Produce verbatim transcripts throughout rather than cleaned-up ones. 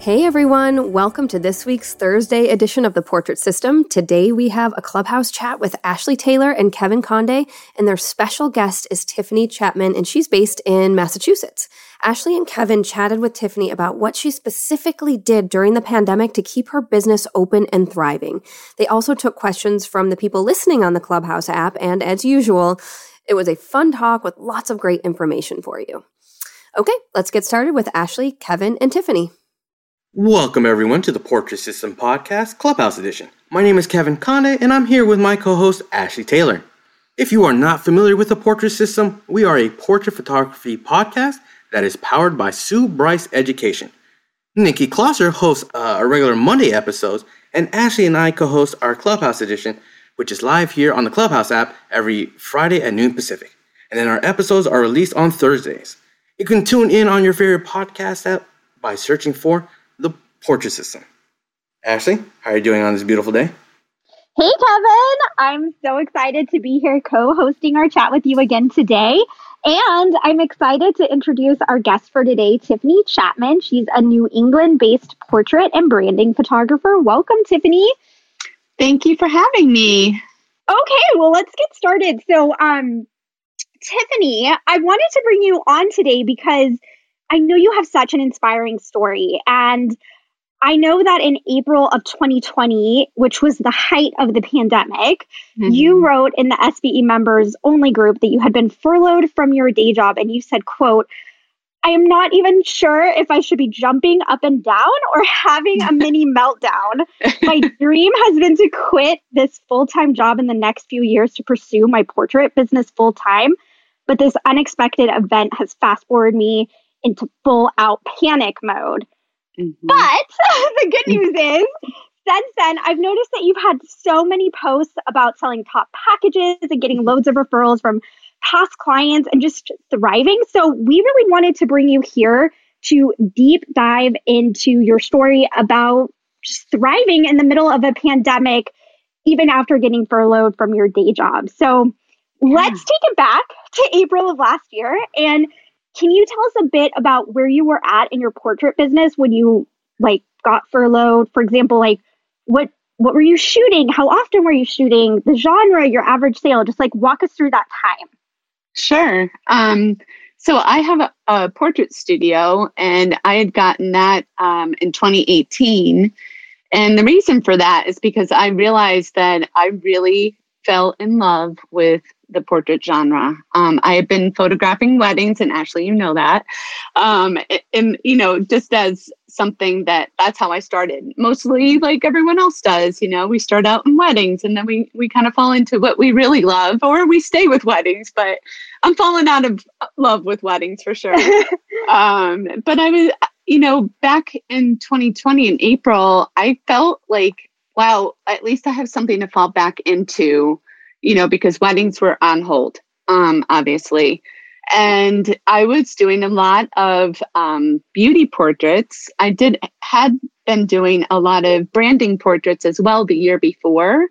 Hey everyone, welcome to this week's Thursday edition of The Portrait System. Today we have a Clubhouse chat with Ashley Taylor and Kevin Conde, and their special guest is Tiffany Chapman, and she's based in Massachusetts. Ashley and Kevin chatted with Tiffany about what she specifically did during the pandemic to keep her business open and thriving. They also took questions from the people listening on the Clubhouse app, and as usual, it was a fun talk with lots of great information for you. Okay, let's get started with Ashley, Kevin, and Tiffany. Welcome, everyone, to the Portrait System Podcast Clubhouse Edition. My name is Kevin Conde, and I'm here with my co-host, Ashley Taylor. If you are not familiar with the Portrait System, we are a portrait photography podcast that is powered by Sue Bryce Education. Nikki Klosser hosts uh, our regular Monday episodes, and Ashley and I co-host our Clubhouse Edition, which is live here on the Clubhouse app every Friday at noon Pacific. And then our episodes are released on Thursdays. You can tune in on your favorite podcast app by searching for The Portrait System. Ashley, how are you doing on this beautiful day? Hey, Kevin. I'm so excited to be here co-hosting our chat with you again today. And I'm excited to introduce our guest for today, Tiffany Chapman. She's a New England-based portrait and branding photographer. Welcome, Tiffany. Thank you for having me. Okay, well, let's get started. So, um, Tiffany, I wanted to bring you on today because I know you have such an inspiring story, and I know that in April of twenty twenty, which was the height of the pandemic, mm-hmm. you wrote in the S B E members only group that you had been furloughed from your day job, and you said, quote, "I am not even sure if I should be jumping up and down or having a mini meltdown. My dream has been to quit this full-time job in the next few years to pursue my portrait business full-time, but this unexpected event has fast-forwarded me into full-out panic mode." Mm-hmm. But the good news is, since then, I've noticed that you've had so many posts about selling top packages and getting loads of referrals from past clients and just thriving. So we really wanted to bring you here to deep dive into your story about just thriving in the middle of a pandemic, even after getting furloughed from your day job. So yeah. Let's take it back to April of last year, and can you tell us a bit about where you were at in your portrait business when you like got furloughed? For example, like what what were you shooting? How often were you shooting? The genre, your average sale? Just like walk us through that time. Sure. Um, so I have a, a portrait studio, and I had gotten that um, in twenty eighteen. And the reason for that is because I realized that I really fell in love with the portrait genre. Um, I have been photographing weddings, and Ashley, you know that. Um, and, and, you know, just as something that that's how I started. Mostly like everyone else does, you know, we start out in weddings, and then we, we kind of fall into what we really love, or we stay with weddings, but I'm falling out of love with weddings for sure. um, but I was, you know, back in twenty twenty in April, I felt like, wow, at least I have something to fall back into, you know, because weddings were on hold, um, obviously. And I was doing a lot of um, beauty portraits. I did had been doing a lot of branding portraits as well the year before.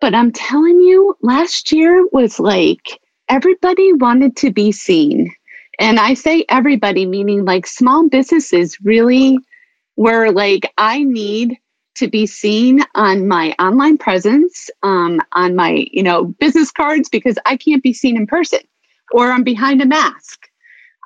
But I'm telling you, last year was like everybody wanted to be seen. And I say everybody, meaning like small businesses really were like, I need to be seen on my online presence, um, on my, you know, business cards, because I can't be seen in person, or I'm behind a mask.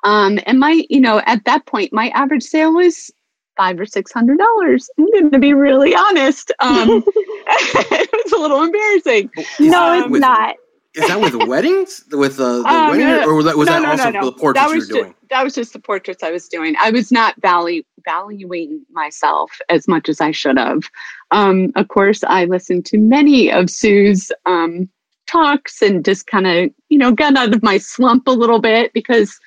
Um, and my, you know, at that point, my average sale was five or six hundred dollars. I'm going to be really honest. Um, it was a little embarrassing. Is no, it's with, not. Is that with weddings? With uh, the um, wedding, or was that, was no, that no, also no, no. the portraits you were doing? Just, that was just the portraits I was doing. I was not valu- valuing myself as much as I should have. Um, of course, I listened to many of Sue's um, talks and just kind of, you know, got out of my slump a little bit, because,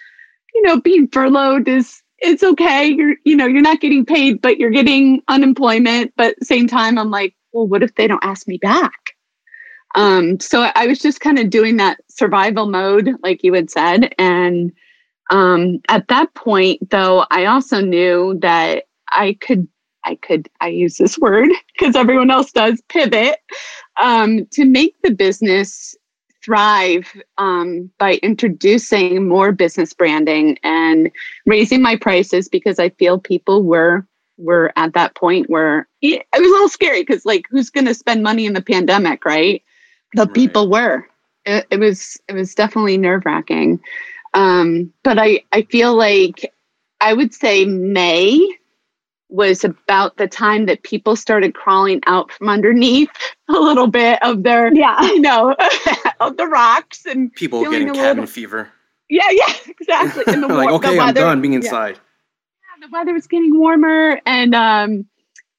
you know, being furloughed is, it's okay. You're, you know, you're not getting paid, but you're getting unemployment. But at the same time, I'm like, well, what if they don't ask me back? Um, so I was just kind of doing that survival mode, like you had said. And um, at that point, though, I also knew that I could, I could, I use this word because everyone else does, pivot, um, to make the business thrive um, by introducing more business branding and raising my prices, because I feel people were were at that point where it, it was a little scary, because like, who's going to spend money in the pandemic, right? But right. people were. It, it was it was definitely nerve wracking. Um, but I, I feel like I would say May was about the time that people started crawling out from underneath a little bit of their, yeah. you know, of the rocks, and people getting cabin little... fever. Yeah, yeah, exactly. And the like, war- okay, the weather, I'm done being inside. Yeah. yeah, the weather was getting warmer, and um,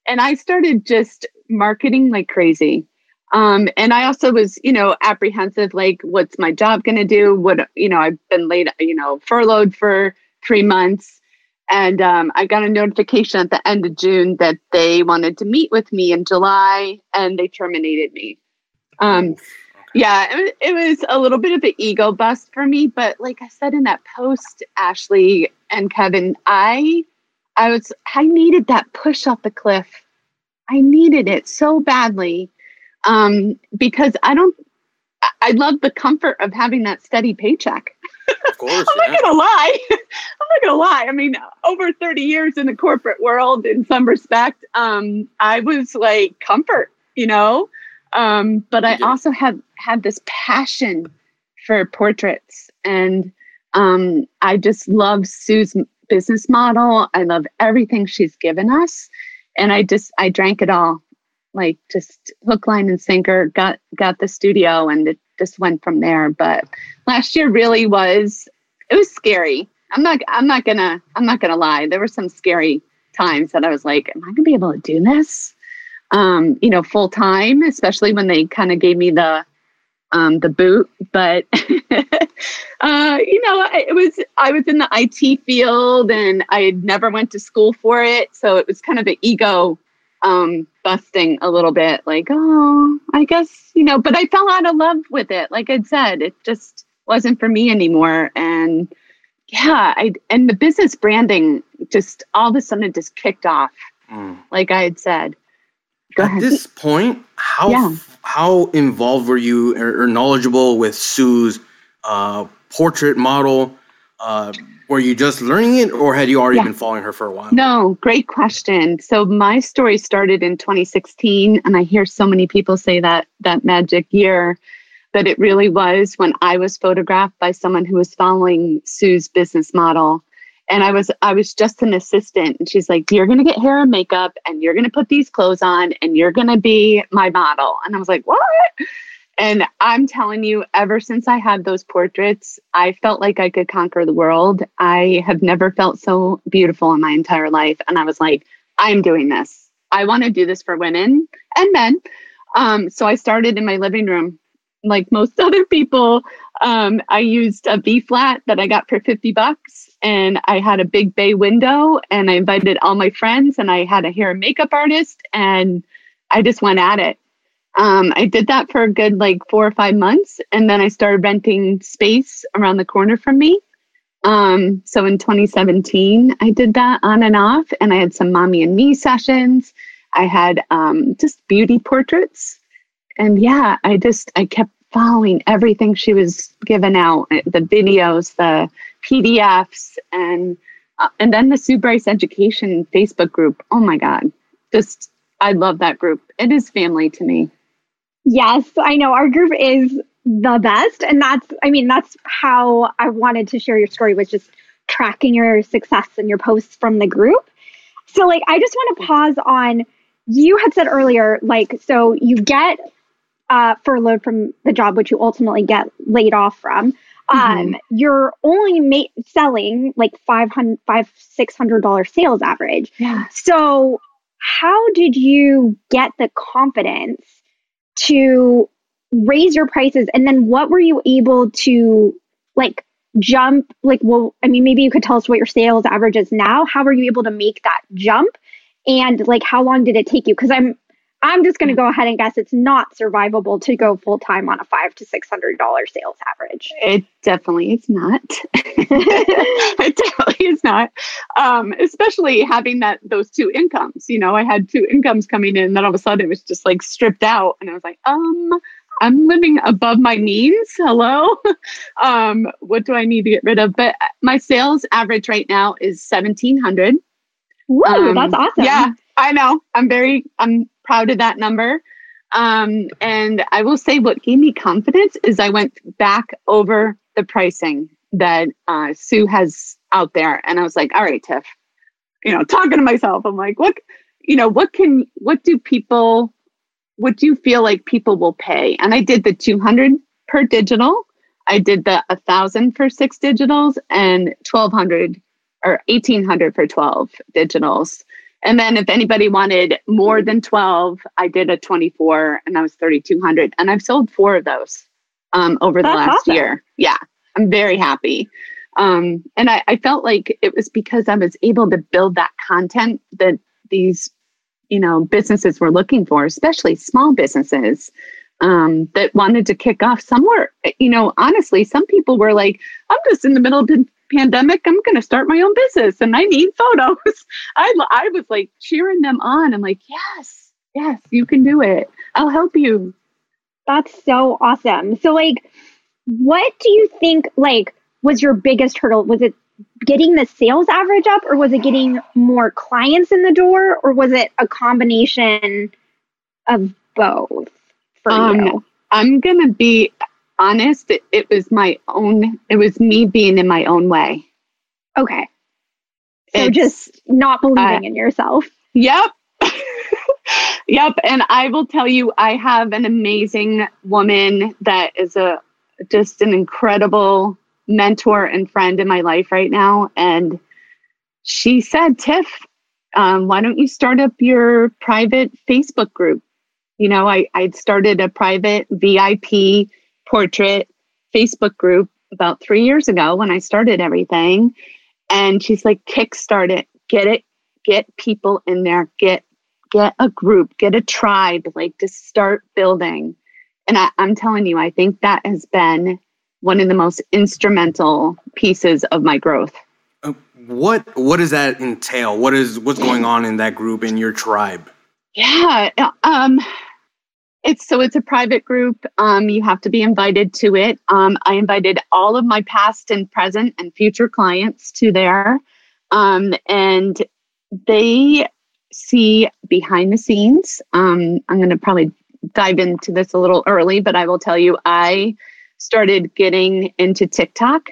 and I started just marketing like crazy. Um, and I also was, you know, apprehensive, like, what's my job going to do? What, you know, I've been laid, you know, furloughed for three months. And um, I got a notification at the end of June that they wanted to meet with me in July, and they terminated me. Um, yeah, it was, it was a little bit of an ego bust for me. But like I said in that post, Ashley and Kevin, I, I was, I needed that push off the cliff. I needed it so badly, um, because I don't. I love the comfort of having that steady paycheck. Of course, I'm not yeah. gonna lie. I'm not gonna lie. I mean, over thirty years in the corporate world, in some respect, um, I was like comfort, you know. Um, but you I did. also had had this passion for portraits, and um, I just love Sue's business model. I love everything she's given us, and I just I drank it all, like just hook, line, and sinker. Got got the studio, and it just went from there. But last year really was, it was scary. I'm not, I'm not gonna, I'm not gonna lie. There were some scary times that I was like, am I gonna be able to do this? Um, you know, full time, especially when they kind of gave me the, um, the boot, but, uh, you know, it was, I was in the I T field, and I had never went to school for it. So it was kind of an ego um busting a little bit, like, oh, I guess, you know, but I fell out of love with it. Like I said, it just wasn't for me anymore. And yeah, I and the business branding just all of a sudden it just kicked off. Mm. Like I had said. Go At ahead. This point, how yeah. how involved were you or, or knowledgeable with Sue's uh portrait model? Uh Were you just learning it, or had you already yeah. been following her for a while? No, great question. So my story started in twenty sixteen, and I hear so many people say that that magic year, but it really was when I was photographed by someone who was following Sue's business model. And I was I was just an assistant, and she's like, you're going to get hair and makeup, and you're going to put these clothes on, and you're going to be my model. And I was like, what? And I'm telling you, ever since I had those portraits, I felt like I could conquer the world. I have never felt so beautiful in my entire life. And I was like, I'm doing this. I want to do this for women and men. Um, so I started in my living room. Like most other people, um, I used a B-flat that I got for fifty bucks. And I had a big bay window. And I invited all my friends. And I had a hair and makeup artist. And I just went at it. Um, I did that for a good like four or five months, and then I started renting space around the corner from me, Um, so in twenty seventeen, I did that on and off, and I had some mommy and me sessions. I had um, just beauty portraits. And yeah, I just, I kept following everything she was giving out, the videos, the P D Fs, and uh, and then the Sue Bryce Education Facebook group. Oh my God. Just, I love that group. It is family to me. Yes, I know. Our group is the best. And that's, I mean, that's how I wanted to share your story, was just tracking your success and your posts from the group. So like, I just want to pause on, you had said earlier, like, so you get uh, furloughed from the job, which you ultimately get laid off from. Mm-hmm. Um, you're only ma- selling like five hundred dollars, six hundred dollars sales average. Yeah. So how did you get the confidence to raise your prices? And then what were you able to like jump? Like, well, I mean, maybe you could tell us what your sales average is now. How were you able to make that jump? And like, how long did it take you? Because I'm, I'm just going to go ahead and guess it's not survivable to go full time on a five to six hundred dollars sales average. It definitely is not. It definitely is not. Um, especially having that those two incomes. You know, I had two incomes coming in, and then all of a sudden it was just like stripped out, and I was like, um, I'm living above my means. Hello, um, what do I need to get rid of? But my sales average right now is seventeen hundred. Whoa, um, that's awesome. Yeah, I know. I'm very. I'm. proud of that number. Um, and I will say what gave me confidence is I went back over the pricing that uh, Sue has out there. And I was like, all right, Tiff, you know, talking to myself, I'm like, what, you know, what can, what do people, what do you feel like people will pay? And I did the two hundred per digital. I did the one thousand for six digitals and twelve hundred or eighteen hundred for twelve digitals. And then if anybody wanted more than twelve, I did a twenty-four and that was thirty-two hundred. And I've sold four of those um, over the That's last awesome. year. Yeah, I'm very happy. Um, and I, I felt like it was because I was able to build that content that these, you know, businesses were looking for, especially small businesses um, that wanted to kick off somewhere. You know, honestly, some people were like, I'm just in the middle of the pandemic, I'm going to start my own business and I need photos. I I was like cheering them on. I'm like, yes, yes, you can do it. I'll help you. That's so awesome. So like, what do you think like was your biggest hurdle? Was it getting the sales average up, or was it getting more clients in the door, or was it a combination of both for um, you? I'm going to be honest, it, it was my own, it was me being in my own way. Okay. So it's, just not believing uh, in yourself. Yep. Yep. And I will tell you, I have an amazing woman that is a, just an incredible mentor and friend in my life right now. And she said, Tiff, um, why don't you start up your private Facebook group? You know, I, I'd started a private V I P portrait Facebook group about three years ago when I started everything. And she's like, kickstart it, get it, get people in there, get, get a group, get a tribe, like to start building. And I, I'm telling you, I think that has been one of the most instrumental pieces of my growth. Uh, what, what does that entail? What is, what's going on in that group, in your tribe? Yeah. Um, It's so it's a private group. Um, you have to be invited to it. Um, I invited all of my past and present and future clients to there. Um, and they see behind the scenes. Um, I'm going to probably dive into this a little early, but I will tell you, I started getting into TikTok.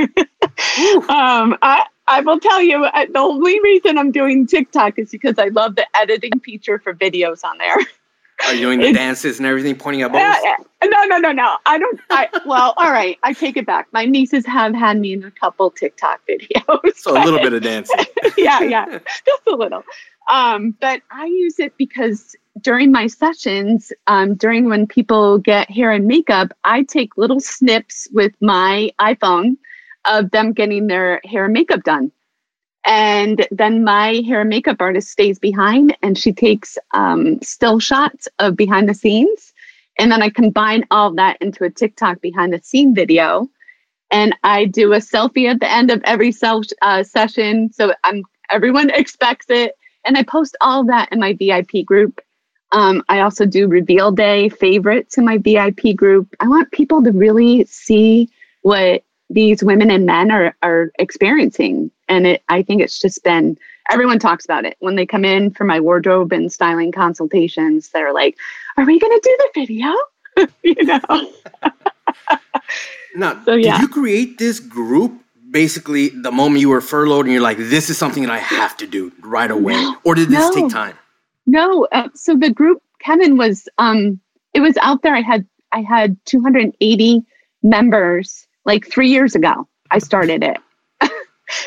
um, I, I will tell you, I, the only reason I'm doing TikTok is because I love the editing feature for videos on there. Are you doing the it's, dances and everything, pointing at balls? No, no, no, no. I don't. I, well, all right. I take it back. My nieces have had me in a couple TikTok videos. So a little bit of dancing. Yeah, yeah. Just a little. Um, but I use it because during my sessions, um, during when people get hair and makeup, I take little snips with my iPhone of them getting their hair and makeup done. And then my hair and makeup artist stays behind and she takes um, still shots of behind the scenes. And then I combine all that into a TikTok behind the scene video. And I do a selfie at the end of every self uh, session. So I'm, everyone expects it. And I post all that in my V I P group. Um, I also do reveal day favorites in my V I P group. I want people to really see what these women and men are, are experiencing. And it, I think it's just been, everyone talks about it. When they come in for my wardrobe and styling consultations, they're like, are we going to do the video? You know? Now, so, yeah. Did you create this group basically the moment you were furloughed and you're like, this is something that I have to do right away? No, or did this no. take time? No. Uh, so the group, Kevin, was, um, it was out there. I had, I had two hundred eighty members like three years ago. I started it.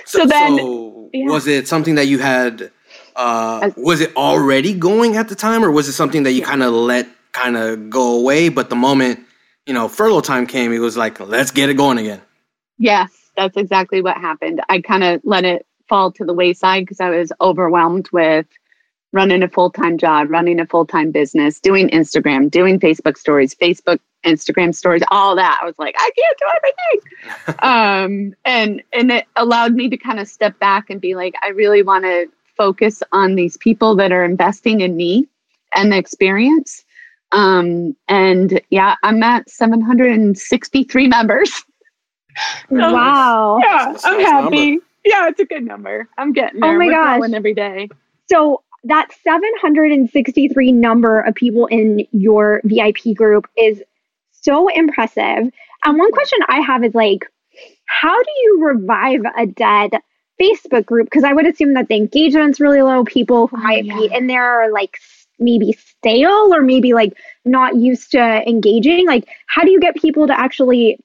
So, so then so yeah. was it something that you had, uh, was it already going at the time, or was it something that you yeah. kind of let kind of go away? But the moment, you know, furlough time came, it was like, let's get it going again. Yes, that's exactly what happened. I kind of let it fall to the wayside because I was overwhelmed with running a full-time job, running a full-time business, doing Instagram, doing Facebook stories, Facebook, Instagram stories, all that. I was like, I can't do everything. um, and, and it allowed me to kind of step back and be like, I really want to focus on these people that are investing in me and the experience. Um, and yeah, I'm at seven hundred sixty-three members. So, wow. Yeah, I'm happy. Number. Yeah, it's a good number. I'm getting there. Oh my We're gosh. Going every day. So that seven hundred sixty-three number of people in your V I P group is so impressive. And one question I have is like, how do you revive a dead Facebook group? Because I would assume that the engagement's really low. People who might oh, yeah. be in there are like maybe stale or maybe like not used to engaging. Like, how do you get people to actually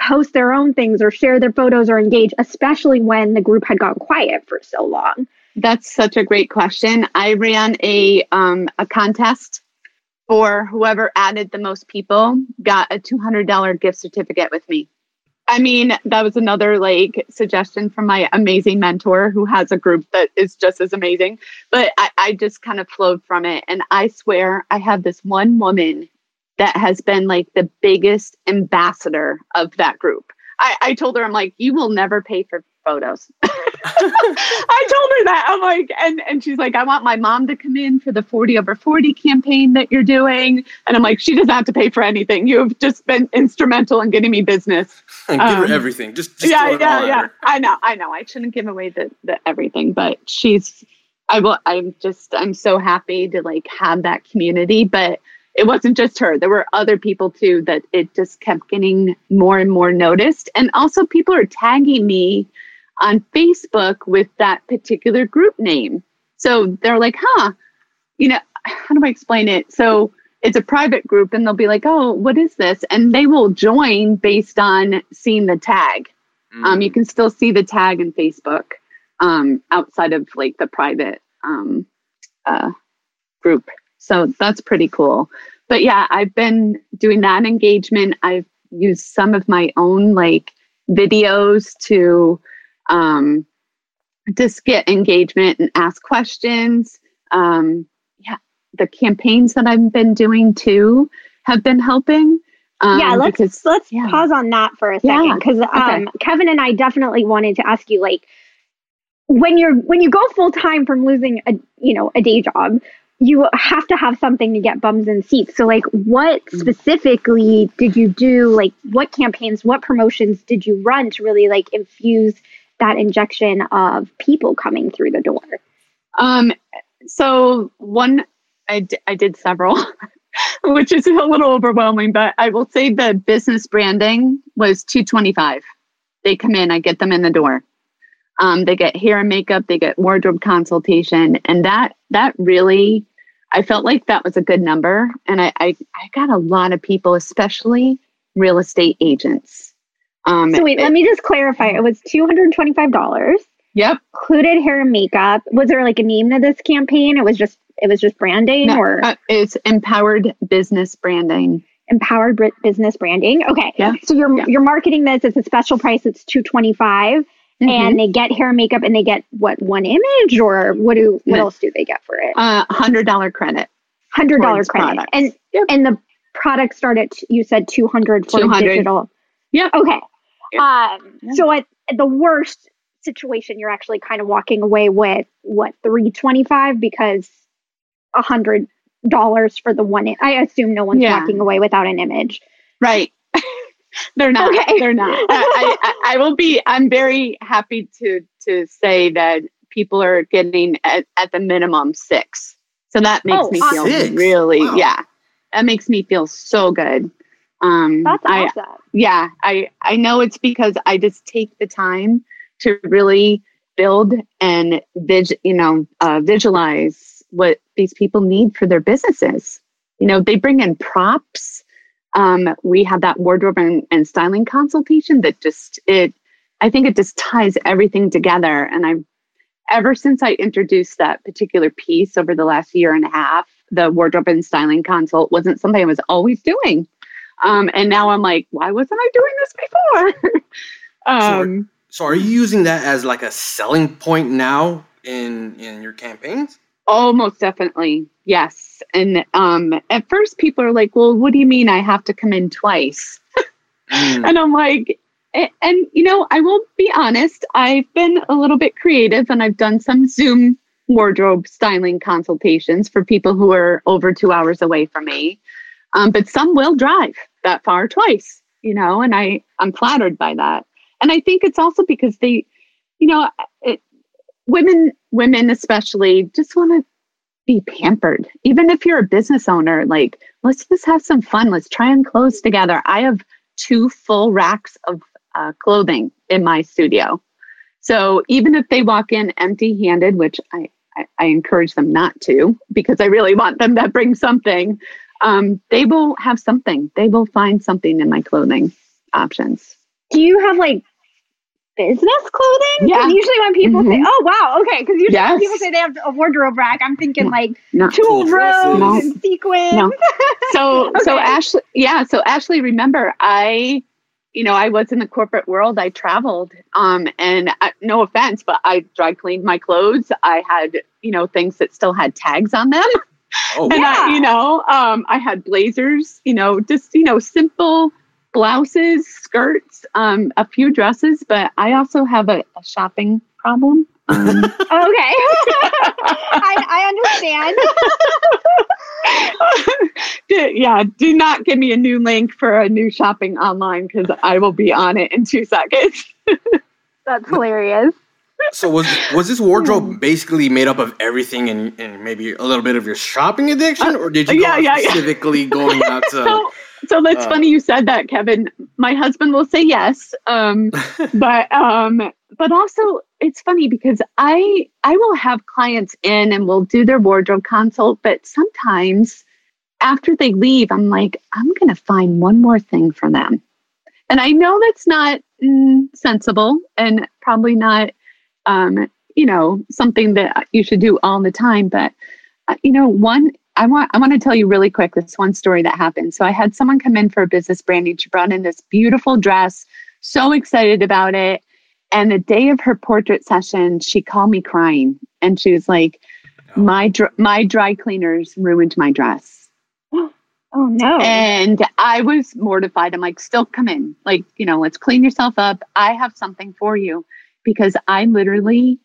post their own things or share their photos or engage, especially when the group had gone quiet for so long? That's such a great question. I ran a um, a contest for whoever added the most people got a two hundred dollars gift certificate with me. I mean, that was another like suggestion from my amazing mentor who has a group that is just as amazing. But I, I just kind of flowed from it. And I swear I have this one woman that has been like the biggest ambassador of that group. I, I told her, I'm like, you will never pay for photos. I told her that. I'm like, and, and she's like, I want my mom to come in for the forty over forty campaign that you're doing. And I'm like, she doesn't have to pay for anything. You've just been instrumental in getting me business. And um, give her everything. Just, just yeah, yeah, yeah. I know, I know. I shouldn't give away the, the everything, but she's, I will, I'm just, I'm so happy to like have that community. But it wasn't just her. There were other people too, that it just kept getting more and more noticed. And also people are tagging me on Facebook with that particular group name. So they're like, huh, you know, how do I explain it? So it's a private group and they'll be like, oh, what is this? And they will join based on seeing the tag. Mm. Um, you can still see the tag in Facebook um, outside of like the private um, uh, group. So that's pretty cool. But yeah, I've been doing that engagement. I've used some of my own like videos to um, just get engagement and ask questions. Um, yeah, the campaigns that I've been doing too have been helping. Um, yeah, let's because, let's yeah. pause on that for a second because yeah. um, okay. Kevin and I definitely wanted to ask you like when you're when you go full time from losing a you know a day job. You have to have something to get bums in seats. So like what specifically did you do? Like what campaigns, what promotions did you run to really like infuse that injection of people coming through the door? Um, so one, I, d- I did several, which is a little overwhelming, but I will say the business branding was two hundred twenty-five dollars. They come in, I get them in the door. Um, they get hair and makeup, they get wardrobe consultation. And that, that really, I felt like that was a good number. And I, I, I got a lot of people, especially real estate agents. Um, so wait, it, let me just clarify. It was two hundred twenty-five dollars. Yep. Included hair and makeup. Was there like a name to this campaign? It was just, it was just branding no, or? Uh, it's Empowered Business Branding. Empowered Business Branding. Okay. Yeah. So you're, yeah. you're marketing this. It's a special price. It's two hundred twenty-five dollars. Mm-hmm. And they get hair and makeup and they get what, one image or what do what else do they get for it? Uh one hundred dollars credit. one hundred dollars credit. And yep. and the product started, you said two hundred for two hundred. Digital. Yeah. Okay. Yeah. Um, yeah. So at the worst situation, you're actually kind of walking away with what, three twenty-five, because a hundred dollars for the one. I assume no one's yeah. walking away without an image, right? They're not. Okay. They're not. I, I, I will be. I'm very happy to to say that people are getting at, at the minimum six. So that makes oh, me awesome. feel six? really. Wow. Yeah, that makes me feel so good. Um, That's awesome. I, yeah, I I know it's because I just take the time to really build and vis, you know, uh, visualize what these people need for their businesses. You know, they bring in props. Um, we have that wardrobe and, and styling consultation that just, it, I think it just ties everything together. And I've, ever since I introduced that particular piece over the last year and a half, the wardrobe and styling consult wasn't something I was always doing. Um, and now I'm like, why wasn't I doing this before? um, so, so are you using that as like a selling point now in, in your campaigns? Oh, most definitely. Yes. And um, at first people are like, well, what do you mean I have to come in twice? mm. And I'm like, and, and, you know, I will be honest. I've been a little bit creative and I've done some Zoom wardrobe styling consultations for people who are over two hours away from me. Um, but some will drive that far twice, you know, and I, I'm flattered by that. And I think it's also because they, you know, it, Women, women especially, just want to be pampered. Even if you're a business owner, like, let's just have some fun. Let's try on clothes together. I have two full racks of uh, clothing in my studio. So even if they walk in empty-handed, which I, I, I encourage them not to, because I really want them to bring something, um, they will have something. They will find something in my clothing options. Do you have, like, business clothing? Yeah. And usually when people mm-hmm. say, oh, wow, okay. Because usually yes. when people say they have a wardrobe rack, I'm thinking no, like tulle rows no. and sequins. No. So, okay. so Ashley, yeah. So Ashley, remember I, you know, I was in the corporate world. I traveled um, and I, no offense, but I dry cleaned my clothes. I had, you know, things that still had tags on them. Oh, and yeah. I, you know, um, I had blazers, you know, just, you know, simple blouses, skirts, um, a few dresses, but I also have a, a shopping problem. Um, okay. I, I understand. yeah. Do not give me a new link for a new shopping online because I will be on it in two seconds. That's hilarious. So was was this wardrobe basically made up of everything and, and maybe a little bit of your shopping addiction, or did you go yeah, yeah, specifically yeah. going out to... So, so that's uh, funny you said that, Kevin. My husband will say yes, um, but um, but also it's funny because I I will have clients in and we'll do their wardrobe consult, but sometimes after they leave, I'm like, I'm going to find one more thing for them. And I know that's not mm, sensible and probably not... Um, you know, something that you should do all the time. But, uh, you know, one, I want I want to tell you really quick, this one story that happened. So I had someone come in for a business branding. She brought in this beautiful dress, so excited about it. And the day of her portrait session, she called me crying. And she was like, no. my, dr- my dry cleaners ruined my dress. Oh, no. And I was mortified. I'm like, still come in. Like, you know, let's clean yourself up. I have something for you. Because I literally,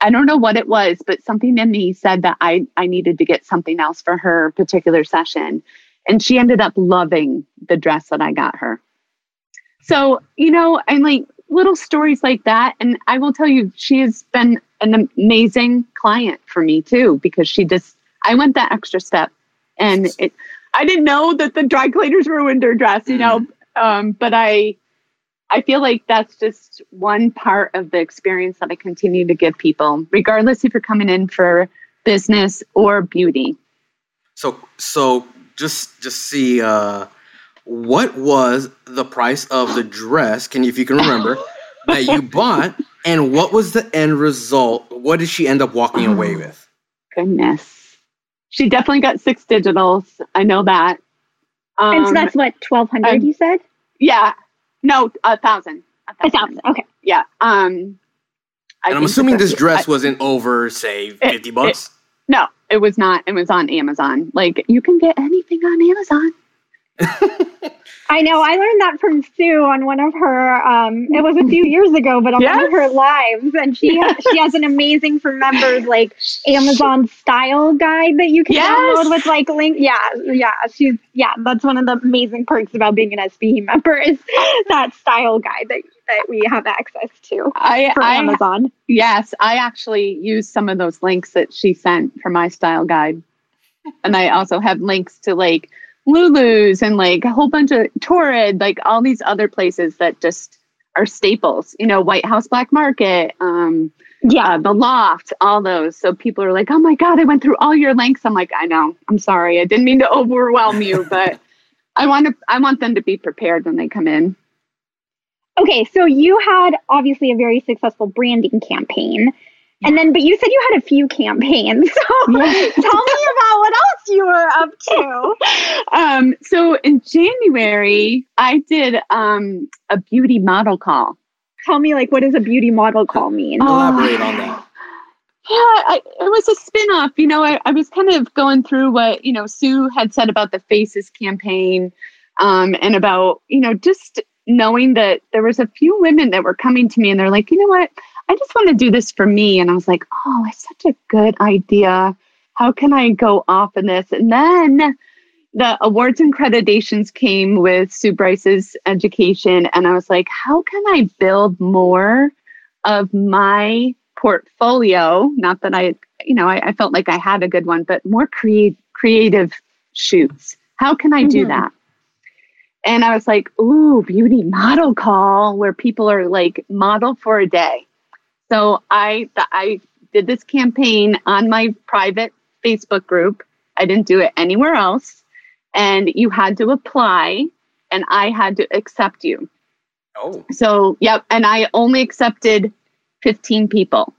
I don't know what it was, but something in me said that I, I needed to get something else for her particular session. And she ended up loving the dress that I got her. So, you know, and like little stories like that. And I will tell you, she has been an amazing client for me too, because she just, I went that extra step. And it, I didn't know that the dry cleaners ruined her dress, you know, um, but I... I feel like that's just one part of the experience that I continue to give people, regardless if you're coming in for business or beauty. So, so just just see, uh, what was the price of the dress? Can you, if you can remember, that you bought, and what was the end result? What did she end up walking oh, away with? Goodness, she definitely got six digitals. I know that. Um, and so that's what twelve hundred um, you said. Yeah. No, a thousand. A thousand. A thousand. Okay. Yeah. Um, I and I'm assuming this dress I, wasn't over, say, it, fifty bucks. It, no, it was not. It was on Amazon. Like you can get anything on Amazon. I know. I learned that from Sue on one of her, um, it was a few years ago, but on yes. one of her lives. And she yes. she has an amazing for members, like Amazon style guide that you can yes. download with like link. Yeah. Yeah. She's, yeah. That's one of the amazing perks about being an S B E member is that style guide that, that we have access to I, from I, Amazon. Yes. I actually use some of those links that she sent for my style guide. And I also have links to like Lulu's and like a whole bunch of Torrid, like all these other places that just are staples, you know, White House Black Market, um, yeah, uh, The Loft, all those. So people are like, oh my God, I went through all your links. I'm like, I know, I'm sorry. I didn't mean to overwhelm you, but I want to, I want them to be prepared when they come in. Okay. So you had obviously a very successful branding campaign. And then, but you said you had a few campaigns, so yes. tell me about what else you were up to. Um, so in January, I did um, a beauty model call. Tell me, like, what does a beauty model call mean? Elaborate uh, on that. Yeah, I, it was a spinoff. You know, I, I was kind of going through what, you know, Sue had said about the Faces campaign um, and about, you know, just knowing that there was a few women that were coming to me and they're like, you know what? I just want to do this for me. And I was like, oh, it's such a good idea. How can I go off in this? And then the awards and accreditations came with Sue Bryce's Education. And I was like, how can I build more of my portfolio? Not that I, you know, I, I felt like I had a good one, but more create, creative shoots. How can I mm-hmm. do that? And I was like, ooh, beauty model call where people are like model for a day. So I th- I did this campaign on my private Facebook group. I didn't do it anywhere else. And you had to apply and I had to accept you. Oh. So, yep. And I only accepted fifteen people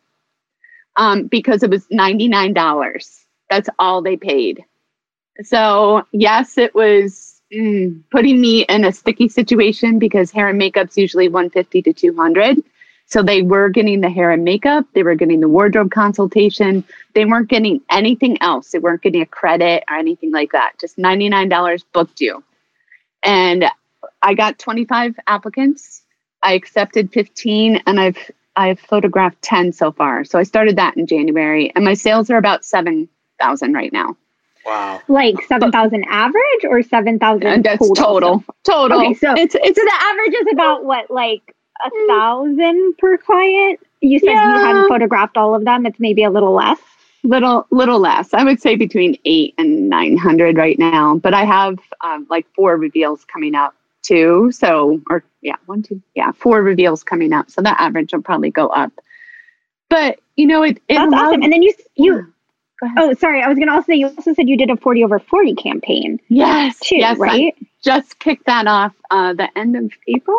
um, because it was ninety-nine dollars. That's all they paid. So, yes, it was mm, putting me in a sticky situation because hair and makeup's usually one hundred fifty to two hundred. So they were getting the hair and makeup. They were getting the wardrobe consultation. They weren't getting anything else. They weren't getting a credit or anything like that. Just ninety-nine dollars booked you. And I got twenty-five applicants. I accepted fifteen and I've I've photographed ten so far. So I started that in January and my sales are about seven thousand right now. Wow. Like seven thousand average or seven thousand total? Total. Total. Okay, so it's, it's, so the average is about what, like a thousand per client? You said yeah. you hadn't photographed all of them. It's maybe a little less. Little, little less. I would say between eight and nine hundred right now, but I have um, like four reveals coming up too. So, or yeah, one, two, yeah, four reveals coming up. So that average will probably go up, but you know, it, it that's awesome. And then you, you, yeah. Go ahead. Oh, sorry. I was going to also say, you also said you did a forty over forty campaign. Yes. Too, yes. Right. I just kicked that off uh, the end of April.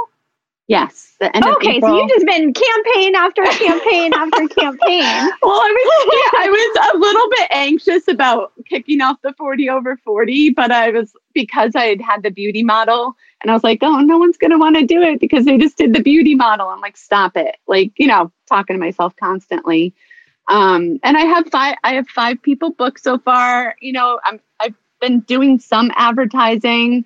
Yes. The end okay, of April. So you've just been campaign after campaign after campaign. Well, I was yeah, I was a little bit anxious about kicking off the forty over forty, but I was because I had had the beauty model and I was like, oh, no one's going to want to do it because they just did the beauty model. I'm like, stop it. Like, you know, talking to myself constantly. Um, and I have five I have five people booked so far. You know, I'm I've been doing some advertising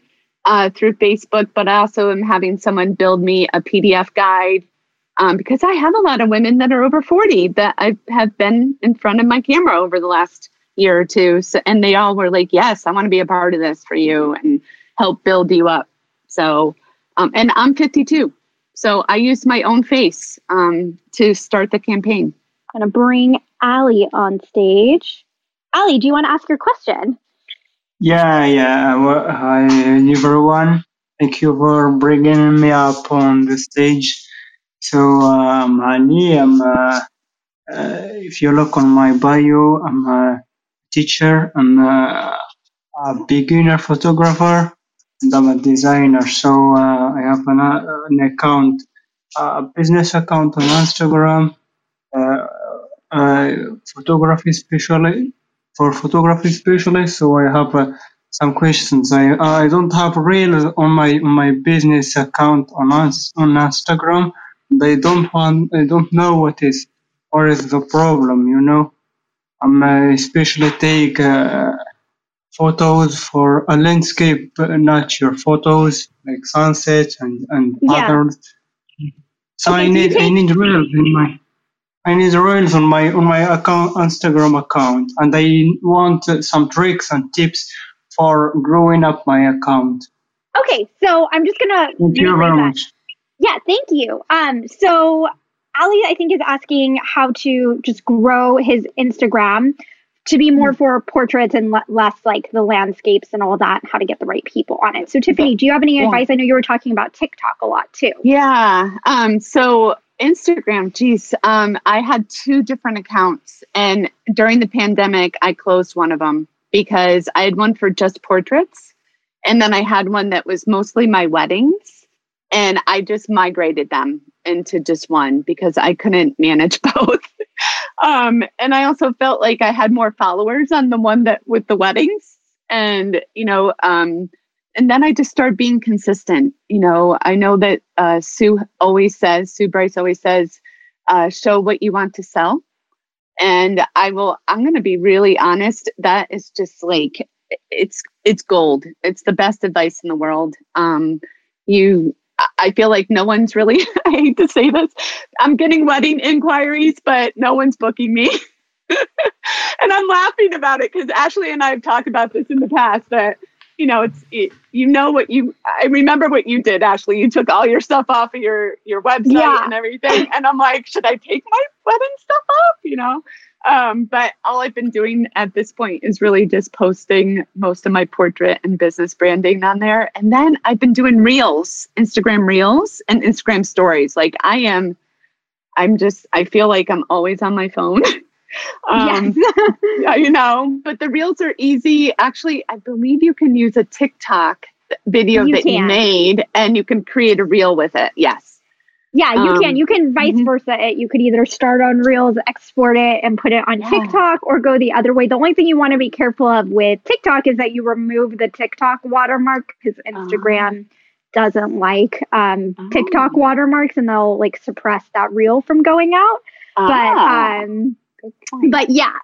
Uh, through Facebook, but I also am having someone build me a P D F guide um, because I have a lot of women that are over forty that I have been in front of my camera over the last year or two. So, and they all were like, yes, I want to be a part of this for you and help build you up. So, um, and I'm fifty-two. So I used my own face um, to start the campaign. I'm going to bring Allie on stage. Allie, do you want to ask your question? Yeah, yeah. Well, hi, everyone. Thank you for bringing me up on the stage. So, um, honey, I'm, uh, uh, if you look on my bio, I'm a teacher, I'm a, a beginner photographer, and I'm a designer. So, uh, I have an, uh, an account, uh, a business account on Instagram, uh, uh, photography specialist. For photography specialist, so I have uh, some questions. I uh, I don't have reels on my on my business account on on Instagram. They don't want. I don't know what is or is the problem. You know, I'm uh, especially take uh, photos for a landscape nature photos like sunset and, and yeah. others. So okay, I need take- I need reels in my I need reels on my on my account Instagram account, and I want some tricks and tips for growing up my account. Okay, so I'm just gonna. Thank you very much. Yeah, thank you. Um, so Ali, I think, is asking how to just grow his Instagram to be more for portraits and le- less like the landscapes and all that, and how to get the right people on it. So Tiffany, do you have any yeah. advice? I know you were talking about TikTok a lot too. Yeah. Um, so Instagram, geez, um, I had two different accounts, and during the pandemic, I closed one of them because I had one for just portraits, and then I had one that was mostly my weddings, and I just migrated them into just one because I couldn't manage both. Um, and I also felt like I had more followers on the one that with the weddings, and, you know, um, and then I just started being consistent. You know, I know that, uh, Sue always says, Sue Bryce always says, uh, show what you want to sell. And I will, I'm going to be really honest. That is just like, it's, it's gold. It's the best advice in the world. Um, you, I feel like no one's really, I hate to say this, I'm getting wedding inquiries, but no one's booking me. And I'm laughing about it because Ashley and I have talked about this in the past that, you know, it's, it, you know what you, I remember what you did, Ashley. You took all your stuff off of your, your website yeah. and everything. And I'm like, should I take my wedding stuff off? You know? Um, but all I've been doing at this point is really just posting most of my portrait and business branding on there. And then I've been doing reels, Instagram reels and Instagram stories. Like I am, I'm just, I feel like I'm always on my phone, um, yes. yeah, you know, but the reels are easy. Actually, I believe you can use a TikTok video you that can. you made and you can create a reel with it. Yes. Yeah, you um, can. You can vice mm-hmm. versa it. You could either start on Reels, export it, and put it on yeah. TikTok, or go the other way. The only thing you want to be careful of with TikTok is that you remove the TikTok watermark because Instagram oh. doesn't like um, oh. TikTok watermarks, and they'll like suppress that reel from going out. Oh. But um, but yeah,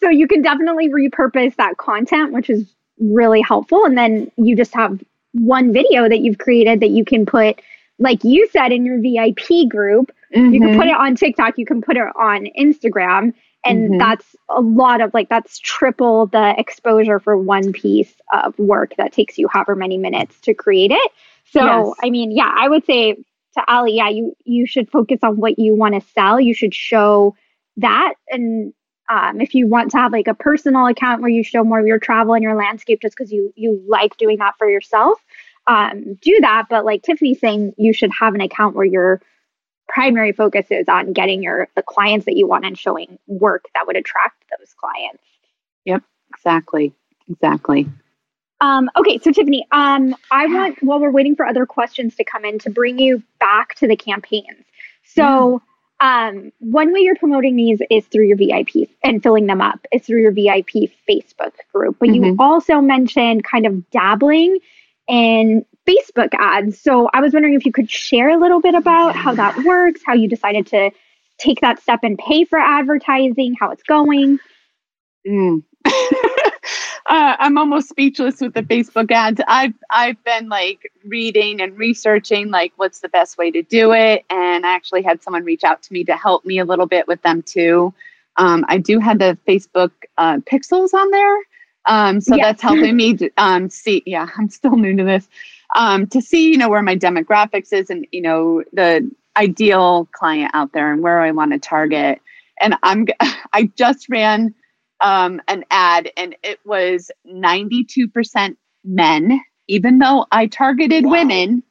so you can definitely repurpose that content, which is really helpful. And then you just have one video that you've created that you can put. Like you said, in your V I P group, mm-hmm. you can put it on TikTok, you can put it on Instagram. And mm-hmm. that's a lot of like, that's triple the exposure for one piece of work that takes you however many minutes to create it. So, yes. I mean, yeah, I would say to Ali, yeah, you, you should focus on what you want to sell. You should show that. And um, if you want to have like a personal account where you show more of your travel and your landscape, just because you, you like doing that for yourself, um, do that. But like Tiffany's saying, you should have an account where your primary focus is on getting your, the clients that you want and showing work that would attract those clients. Yep. Exactly. Exactly. Um, okay. So Tiffany, um, I want, while we're waiting for other questions to come in, to bring you back to the campaigns. So, yeah. um, one way you're promoting these is through your V I P and filling them up is through your V I P Facebook group. But mm-hmm. you also mentioned kind of dabbling and Facebook ads. So I was wondering if you could share a little bit about how that works, how you decided to take that step and pay for advertising, how it's going. Mm. uh, I'm almost speechless with the Facebook ads. I've, I've been like reading and researching, like what's the best way to do it. And I actually had someone reach out to me to help me a little bit with them too. Um, I do have the Facebook uh, pixels on there. Um, so yes. that's helping me, to, um, see, yeah, I'm still new to this, um, to see, you know, where my demographics is and, you know, the ideal client out there and where I want to target. And I'm, I just ran, um, an ad and it was ninety-two percent men, even though I targeted wow. women,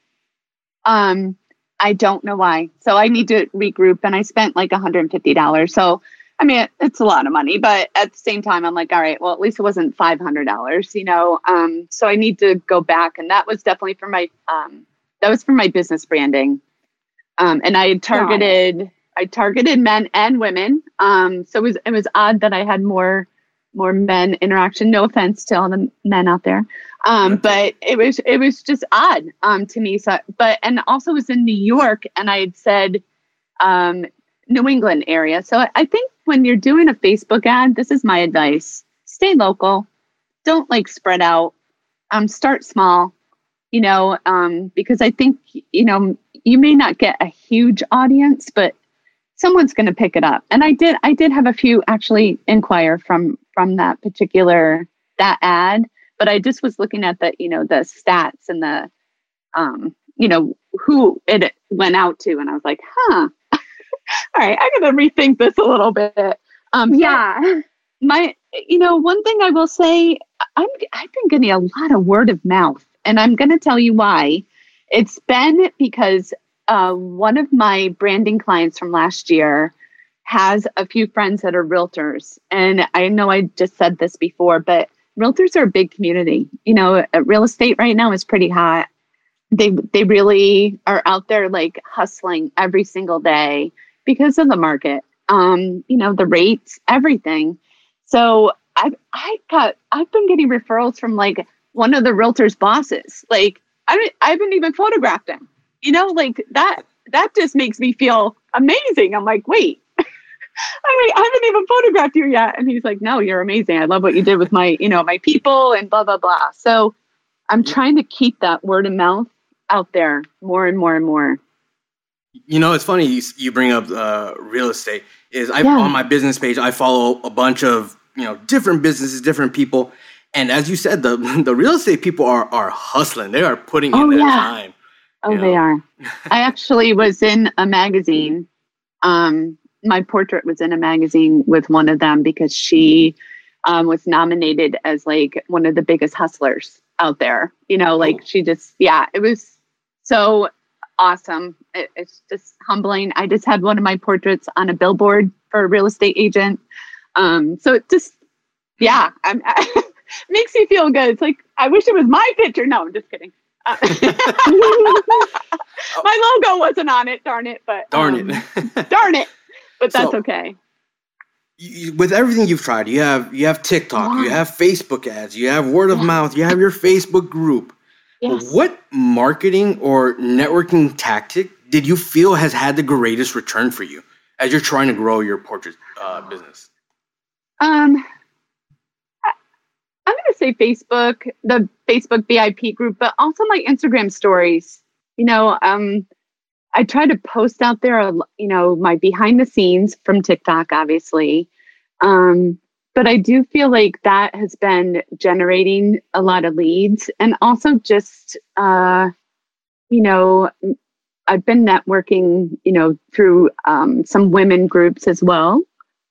um, I don't know why. So I need to regroup and I spent like one hundred fifty dollars. So I mean, it's a lot of money, but at the same time, I'm like, all right, well, at least it wasn't five hundred dollars, you know? Um, so I need to go back. And that was definitely for my, um, that was for my business branding. Um, and I had targeted, nice. I targeted men and women. Um, so it was, it was odd that I had more, more men interaction, no offense to all the men out there. Um, but it was, it was just odd, um, to me. So, but, and also it was in New York and I had said, um, New England area. So I think when you're doing a Facebook ad, this is my advice. Stay local. don't like spread out. Um, start small, you know, um, because I think, you know, you may not get a huge audience, but someone's going to pick it up. And I did, I did have a few actually inquire from, from that particular, that ad, but I just was looking at the, you know, the stats and the, um, you know, who it went out to. And I was like, huh, all right, I got to rethink this a little bit. Um, yeah, my, you know, one thing I will say, I'm, I've been getting a lot of word of mouth, and I'm going to tell you why. It's been because uh, one of my branding clients from last year has a few friends that are realtors. And I know I just said this before, but realtors are a big community. You know, real estate right now is pretty hot. They they really are out there like hustling every single day because of the market, um, you know, the rates, everything. So I I got I've been getting referrals from like one of the realtors' bosses. Like I don't, I haven't even photographed him. You know, like that that just makes me feel amazing. I'm like, wait, I mean, I haven't even photographed you yet. And he's like, no, you're amazing. I love what you did with my, you know, my people and blah blah blah. So I'm trying to keep that word of mouth out there more and more and more. You know, it's funny you, you bring up uh, real estate. Is I yeah. on my business page, I follow a bunch of, you know, different businesses, different people. And as you said, the the real estate people are are hustling. They are putting oh, in their yeah. time. Oh, know? They are. I actually was in a magazine. Um, my portrait was in a magazine with one of them because she um, was nominated as like one of the biggest hustlers out there. You know, like oh. she just, yeah, it was so awesome. It, it's just humbling. I just had one of my portraits on a billboard for a real estate agent. Um, so it just, yeah, I'm, I, makes you feel good. It's like, I wish it was my picture. No, I'm just kidding. Uh, my logo wasn't on it. Darn it. But darn um, it. darn it. But that's so, okay. You, with everything you've tried, you have, you have TikTok, wow. you have Facebook ads, you have word of yeah. mouth, you have your Facebook group. Yes. What marketing or networking tactic did you feel has had the greatest return for you as you're trying to grow your portrait uh, business? Um, I, I'm going to say Facebook, the Facebook V I P group, but also my Instagram stories. You know, um, I try to post out there, you know, my behind the scenes from TikTok, obviously. Um, but I do feel like that has been generating a lot of leads, and also just, uh, you know, I've been networking, you know, through um, some women groups as well.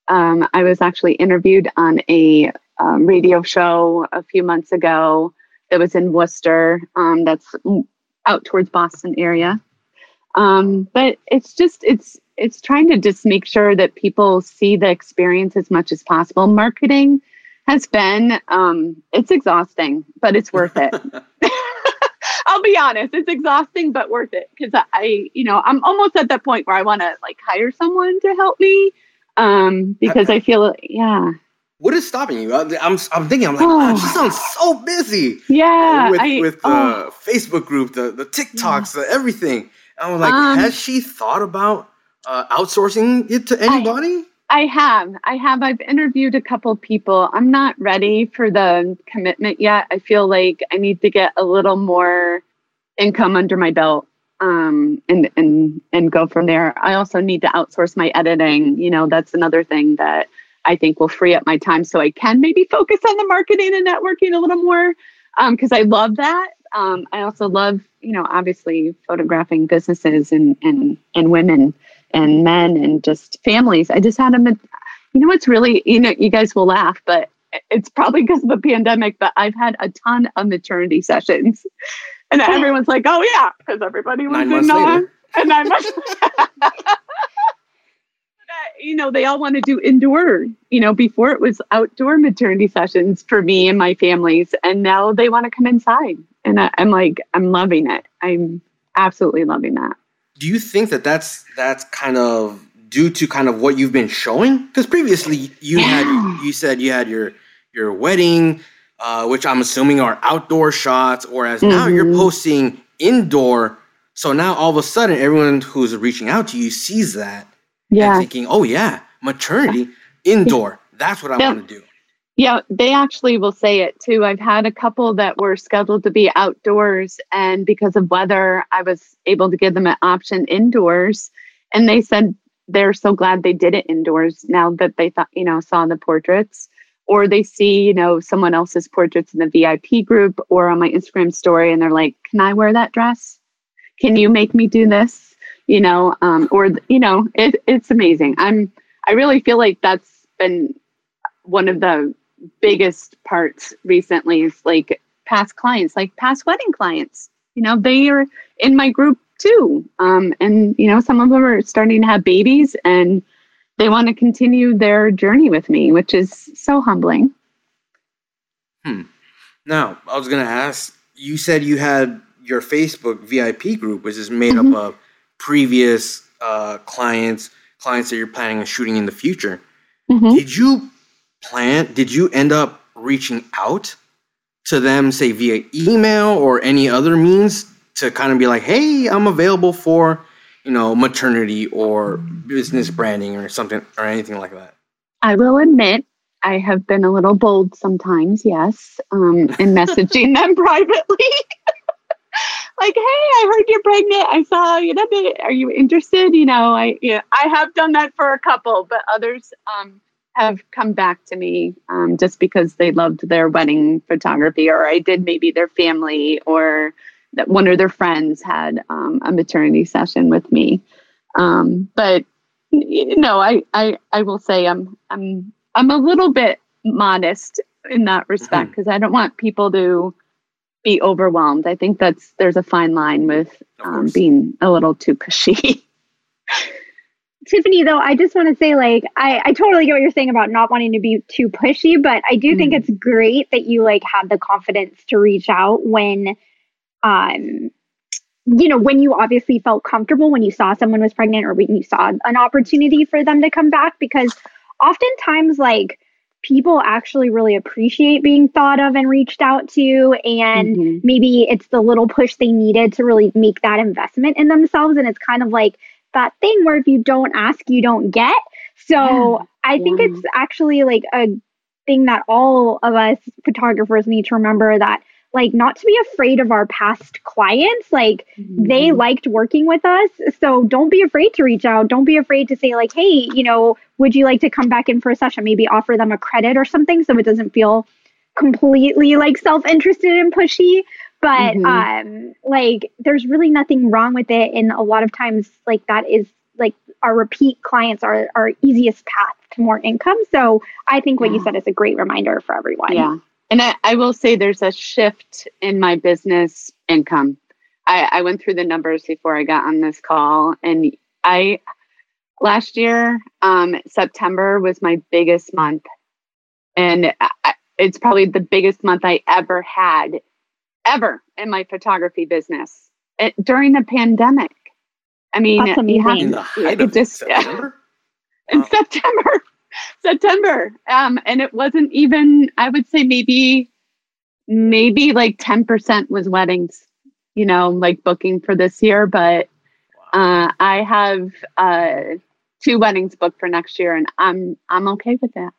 Um, I was actually interviewed on a um, radio show a few months ago that was in Worcester, um, that's out towards Boston area. Um, but it's just, it's, it's trying to just make sure that people see the experience as much as possible. Marketing has been, um, it's exhausting, but it's worth it. I'll be honest, it's exhausting, but worth it. Cause I, you know, I'm almost at that point where I want to like hire someone to help me. Um, because I, I feel, yeah. What is stopping you? I'm, I'm thinking, I'm like, oh. wow, she sounds so busy. Yeah. With, I, with the oh. Facebook group, the, the TikToks, yeah. the everything. And I'm like, um, has she thought about uh, outsourcing it to anybody? I, I have. I have. I've interviewed a couple people. I'm not ready for the commitment yet. I feel like I need to get a little more income under my belt. Um, and, and, and go from there. I also need to outsource my editing. You know, that's another thing that I think will free up my time so I can maybe focus on the marketing and networking a little more. Um, cause I love that. Um, I also love, you know, obviously photographing businesses and, and, and women and men and just families. I just had them, you know, what's really, you know, you guys will laugh, but it's probably because of the pandemic, but I've had a ton of maternity sessions. And everyone's like, oh, yeah, because everybody was in non. And I'm much, you know, they all want to do indoor, you know, before it was outdoor maternity sessions for me and my families. And now they want to come inside. And I, I'm like, I'm loving it. I'm absolutely loving that. Do you think that that's, that's kind of due to kind of what you've been showing? Because previously you yeah. had, you said you had your, your wedding, Uh, which I'm assuming are outdoor shots, or as mm-hmm. now you're posting indoor. So now all of a sudden, everyone who's reaching out to you sees that yeah. and thinking, oh yeah, maternity, indoor. That's what I want to do. Yeah, they actually will say it too. I've had a couple that were scheduled to be outdoors, and because of weather, I was able to give them an option indoors. And they said they're so glad they did it indoors now that they thought, you know, saw the portraits, or they see, you know, someone else's portraits in the V I P group or on my Instagram story. And they're like, can I wear that dress? Can you make me do this? You know, um, or, you know, it, it's amazing. I'm, I really feel like that's been one of the biggest parts recently, is like past clients, like past wedding clients, you know, they are in my group too. Um, and, you know, some of them are starting to have babies and they want to continue their journey with me, which is so humbling. Hmm. Now, I was going to ask, you said you had your Facebook V I P group, which is made mm-hmm. up of previous uh, clients, clients that you're planning on shooting in the future. Mm-hmm. Did you plan, did you end up reaching out to them, say via email or any other means, to kind of be like, hey, I'm available for, you know, maternity or business branding or something or anything like that? I will admit, I have been a little bold sometimes, yes, um, in messaging them privately. Like, hey, I heard you're pregnant. I saw you. Are you interested? You know, I yeah, I have done that for a couple, but others um, have come back to me um, just because they loved their wedding photography, or I did maybe their family, or that one of their friends had um, a maternity session with me. Um, but you know, I, I, I will say I'm I'm I'm a little bit modest in that respect, because mm-hmm. I don't want people to be overwhelmed. I think that's there's a fine line with um, being a little too pushy. Tiffany, though, I just want to say, like, I, I totally get what you're saying about not wanting to be too pushy, but I do mm. think it's great that you like have the confidence to reach out when, um, you know, when you obviously felt comfortable when you saw someone was pregnant, or when you saw an opportunity for them to come back, because oftentimes, like, people actually really appreciate being thought of and reached out to, and mm-hmm. maybe it's the little push they needed to really make that investment in themselves. And it's kind of like that thing where if you don't ask, you don't get. So yeah. I yeah. think it's actually like a thing that all of us photographers need to remember, that like not to be afraid of our past clients. Like mm-hmm. they liked working with us. So don't be afraid to reach out. Don't be afraid to say like, hey, you know, would you like to come back in for a session? Maybe offer them a credit or something, so it doesn't feel completely like self-interested and pushy. But mm-hmm. um, like there's really nothing wrong with it. And a lot of times like that is like our repeat clients are our easiest path to more income. So I think what yeah. you said is a great reminder for everyone. Yeah. And I, I will say there's a shift in my business income. I, I went through the numbers before I got on this call, and I last year, um, September was my biggest month, and I, it's probably the biggest month I ever had, ever in my photography business it, during the pandemic. I mean, That's you have in the height of just September? in wow. September. September. Um, and it wasn't even, I would say maybe, maybe like ten percent was weddings, you know, like booking for this year. But uh, I have uh, two weddings booked for next year, and I'm, I'm okay with that.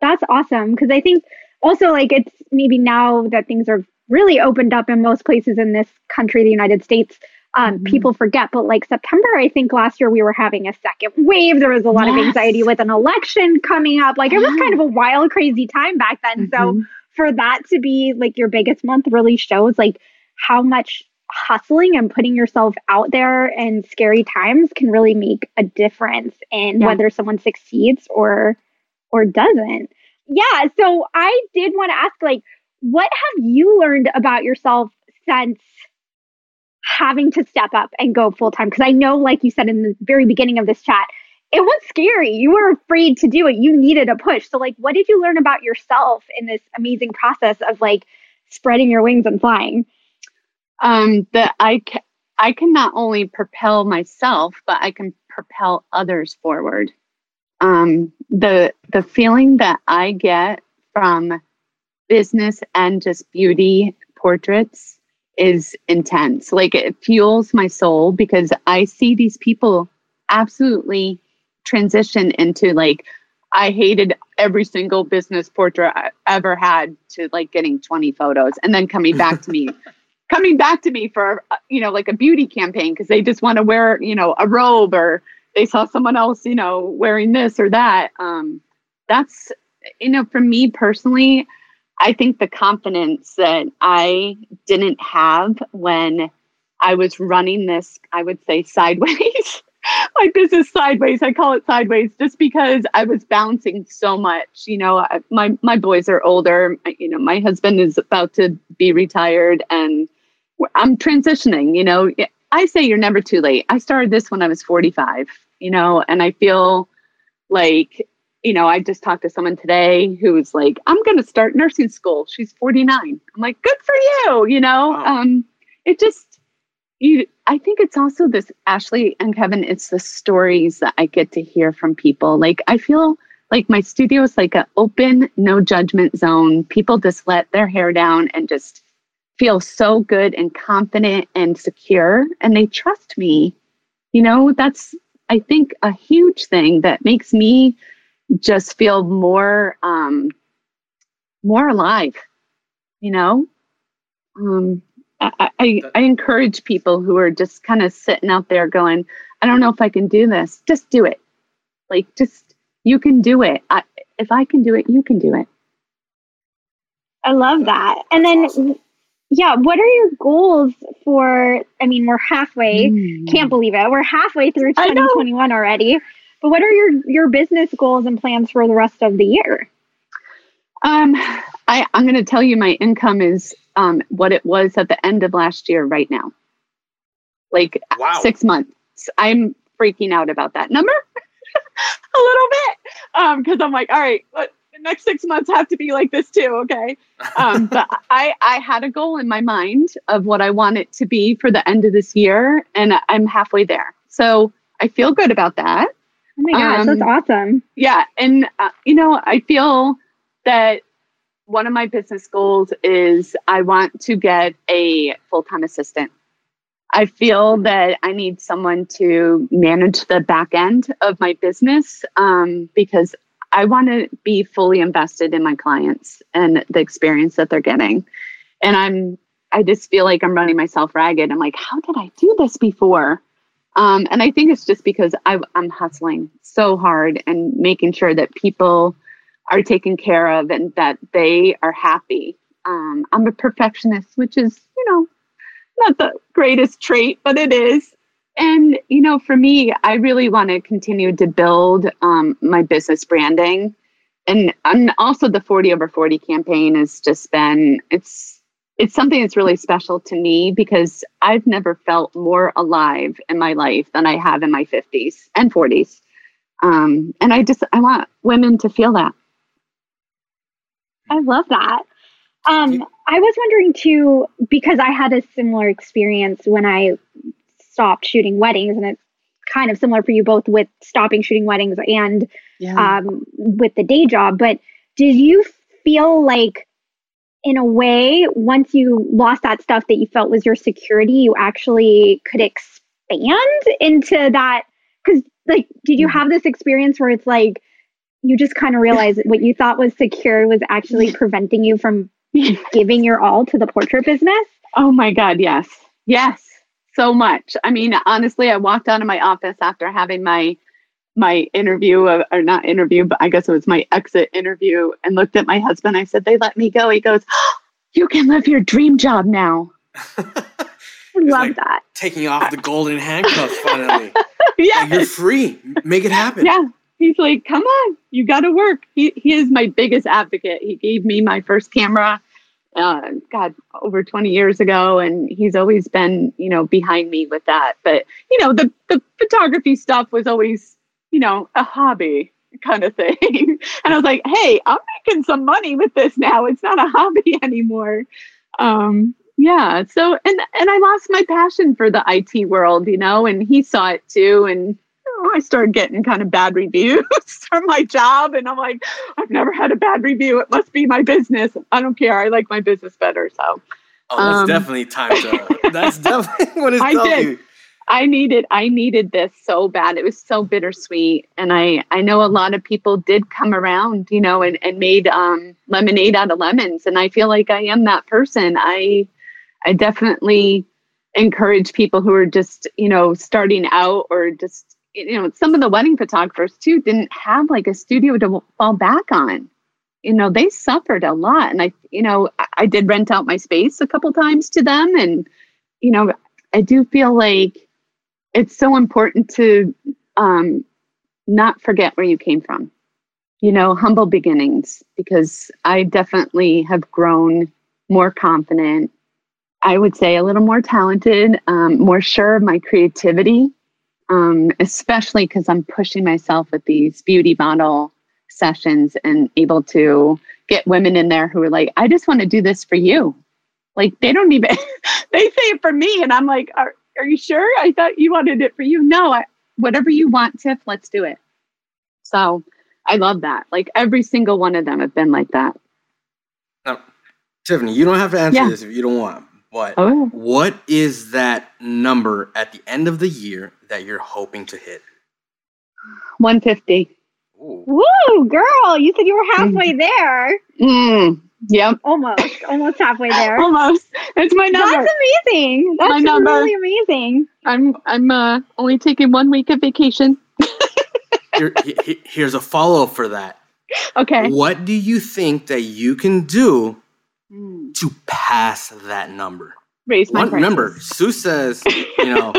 That's awesome. 'Cause I think also like it's maybe now that things are really opened up in most places in this country, the United States, Um, mm-hmm. people forget, but like September, I think last year we were having a second wave. There was a lot yes. of anxiety with an election coming up. Like it was kind of a wild, crazy time back then. Mm-hmm. So for that to be like your biggest month really shows like how much hustling and putting yourself out there in scary times can really make a difference in yeah. whether someone succeeds or or doesn't. Yeah. So I did want to ask, like, what have you learned about yourself since having to step up and go full-time? Because I know, like you said in the very beginning of this chat, it was scary. You were afraid to do it. You needed a push. So like, what did you learn about yourself in this amazing process of like spreading your wings and flying? Um, that I, ca- I can not only propel myself, but I can propel others forward. Um, the, the feeling that I get from business and just beauty portraits is intense. Like it fuels my soul, because I see these people absolutely transition into like I hated every single business portrait I ever had, to like getting twenty photos and then coming back to me, coming back to me for, you know, like a beauty campaign, because they just want to wear, you know, a robe, or they saw someone else, you know, wearing this or that. Um, that's, you know, for me personally, I think the confidence that I didn't have when I was running this, I would say sideways, my business sideways, I call it sideways, just because I was bouncing so much. You know, I, my, my boys are older, you know, my husband is about to be retired, and I'm transitioning. You know, I say you're never too late. I started this when I was forty-five, you know, and I feel like, you know, I just talked to someone today who was like, I'm going to start nursing school. She's forty-nine. I'm like, good for you. You know, wow. um, it just, you, I think it's also this, Ashley and Kevin, it's the stories that I get to hear from people. Like, I feel like my studio is like an open, no judgment zone. People just let their hair down and just feel so good and confident and secure. And they trust me. You know, that's, I think, a huge thing that makes me just feel more, um, more alive, you know? Um, I, I, I encourage people who are just kind of sitting out there going, I don't know if I can do this. Just do it. Like, just, you can do it. I, if I can do it, you can do it. I love that. And then, awesome. Yeah, what are your goals for, I mean, we're halfway, mm. can't believe it. We're halfway through twenty twenty-one already. But what are your, your business goals and plans for the rest of the year? Um, I, I'm going to tell you my income is um, what it was at the end of last year right now. Like wow. six months. I'm freaking out about that number a little bit um, because I'm like, all right, what, the next six months have to be like this too, okay? Um, but I, I had a goal in my mind of what I want it to be for the end of this year, and I'm halfway there. So I feel good about that. Oh my gosh, um, that's awesome. Yeah. And, uh, you know, I feel that one of my business goals is I want to get a full-time assistant. I feel that I need someone to manage the back end of my business um, because I want to be fully invested in my clients and the experience that they're getting. And I'm, I just feel like I'm running myself ragged. I'm like, how did I do this before? Um, and I think it's just because I, I'm hustling so hard and making sure that people are taken care of and that they are happy. Um, I'm a perfectionist, which is, you know, not the greatest trait, but it is. And, you know, for me, I really want to continue to build um, my business branding. And I'm also the forty over forty campaign has just been, it's, It's something that's really special to me because I've never felt more alive in my life than I have in my fifties and forties. Um, and I just, I want women to feel that. I love that. Um, I was wondering too, because I had a similar experience when I stopped shooting weddings, and it's kind of similar for you both with stopping shooting weddings and yeah. um, with the day job. But did you feel like, in a way, once you lost that stuff that you felt was your security, you actually could expand into that? Because, like, did you have this experience where it's like you just kind of realized what you thought was secure was actually preventing you from giving your all to the portrait business? Oh, my God. Yes. Yes. So much. I mean, honestly, I walked out of my office after having my my interview of, or not interview, but I guess it was my exit interview, and looked at my husband. I said, they let me go. He goes, oh, you can live your dream job now. I love like that. Taking off the golden handcuffs finally. Yeah. Like, you're free. Make it happen. Yeah. He's like, come on, you got to work. He, he is my biggest advocate. He gave me my first camera, uh, God, over twenty years ago. And he's always been, you know, behind me with that. But, you know, the, the photography stuff was always, you know, a hobby kind of thing. And I was like, hey, I'm making some money with this now. It's not a hobby anymore. Um, yeah. So, and, and I lost my passion for the I T world, you know, and he saw it too. And oh, I started getting kind of bad reviews for my job. And I'm like, I've never had a bad review. It must be my business. I don't care. I like my business better. So. Oh, that's um, definitely time to, that's definitely what it's telling you. I needed, I needed this so bad. It was so bittersweet. And I, I know a lot of people did come around, you know, and, and made um, lemonade out of lemons. And I feel like I am that person. I, I definitely encourage people who are just, you know, starting out, or just, you know, some of the wedding photographers too, didn't have like a studio to fall back on. You know, they suffered a lot. And I, you know, I, I did rent out my space a couple times to them. And, you know, I do feel like it's so important to um, not forget where you came from, you know, humble beginnings, because I definitely have grown more confident. I would say a little more talented, um, more sure of my creativity, um, especially because I'm pushing myself with these beauty model sessions and able to get women in there who are like, I just want to do this for you. Like, they don't even, they say it for me. And I'm like, are Are you sure? I thought you wanted it for you. No, I, whatever you want, Tiff, let's do it. So I love that. Like, every single one of them have been like that. Now, Tiffany, you don't have to answer yeah. this if you don't want, but oh. what is that number at the end of the year that you're hoping to hit? one fifty. Ooh. Woo, girl. You said you were halfway mm. there. Mm. Yep. Almost. Almost halfway there. Almost. It's my number. That's amazing. That's my number. Really amazing. I'm I'm uh, only taking one week of vacation. Here, he, here's a follow-up for that. Okay. What do you think that you can do to pass that number? Raise my prices. Remember, Sue says, you know,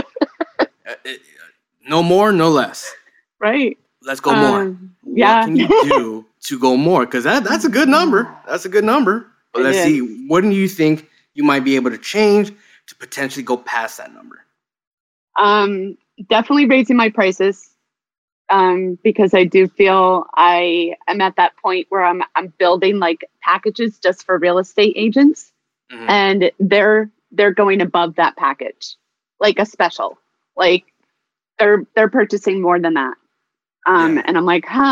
no more, no less. Right. Let's go more. Um, yeah. What can you do to go more? Because that, that's a good number. That's a good number. But it let's is. see, what do you think you might be able to change to potentially go past that number? Um, definitely raising my prices, um, because I do feel I am at that point where I'm I'm building like packages just for real estate agents, mm-hmm. and they're they're going above that package, like a special, like they're they're purchasing more than that. Um, yeah. And I'm like, huh,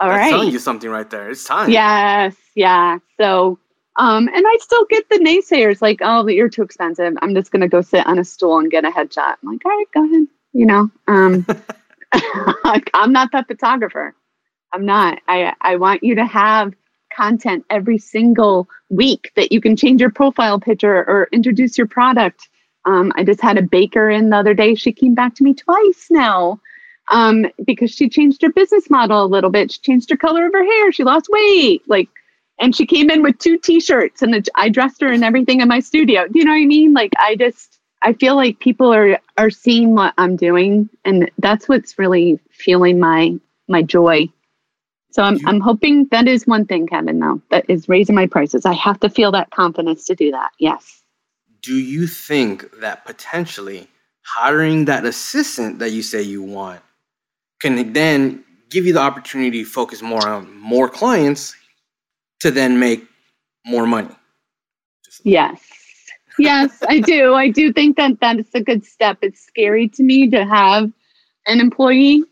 all That's right. telling you something right there. It's time. Yes. Yeah. So, um, and I still get the naysayers like, oh, but you're too expensive. I'm just going to go sit on a stool and get a headshot. I'm like, all right, go ahead. You know, um, I'm not that photographer. I'm not. I, I want you to have content every single week that you can change your profile picture or introduce your product. Um, I just had a baker in the other day. She came back to me twice now. Um, because she changed her business model a little bit. She changed her color of her hair. She lost weight. Like, and she came in with two t-shirts, and the, I dressed her and everything in my studio. Do you know what I mean? Like, I just, I feel like people are, are seeing what I'm doing, and that's what's really fueling my, my joy. So I'm, you, I'm hoping that is one thing, Kevin, though, that is raising my prices. I have to feel that confidence to do that. Yes. Do you think that potentially hiring that assistant that you say you want can then give you the opportunity to focus more on more clients to then make more money? Yes. Yes, I do. I do think that that is a good step. It's scary to me to have an employee.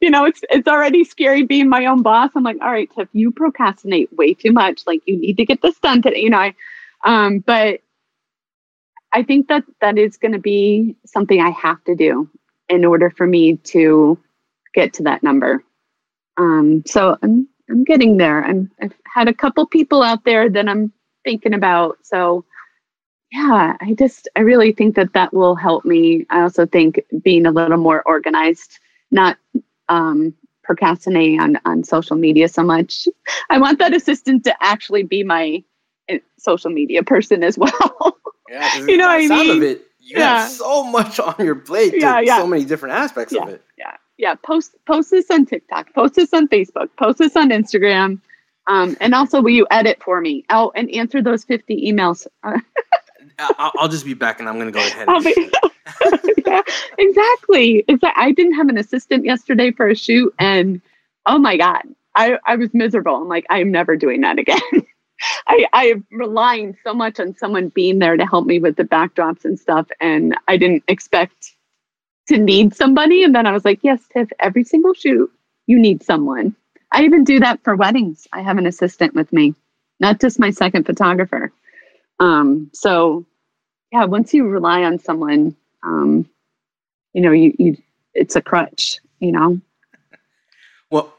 You know, it's it's already scary being my own boss. I'm like, all right, Tiff, you procrastinate way too much. Like, you need to get this done today. You know, I, um, but I think that that is going to be something I have to do in order for me to get to that number. Um, so I'm I'm getting there. I'm, I've had a couple people out there that I'm thinking about. So yeah, I just, I really think that that will help me. I also think being a little more organized, not um, procrastinating on, on social media so much. I want that assistant to actually be my social media person as well. Yeah, you know what I mean? Of it, you yeah. have so much on your plate. Yeah, yeah. So many different aspects yeah, of it. Yeah, yeah. Post post this on TikTok. Post this on Facebook. Post this on Instagram. Um, and also, will you edit for me? Oh, and answer those fifty emails. I'll, I'll just be back, and I'm going to go ahead. And be, yeah, exactly. It's like, I didn't have an assistant yesterday for a shoot, and oh my god, I I was miserable. I'm like, I'm never doing that again. I, I am relying so much on someone being there to help me with the backdrops and stuff. And I didn't expect to need somebody. And then I was like, yes, Tiff, every single shoot, you need someone. I even do that for weddings. I have an assistant with me, not just my second photographer. Um, so yeah, once you rely on someone, um, you know, you, you it's a crutch, you know? Well,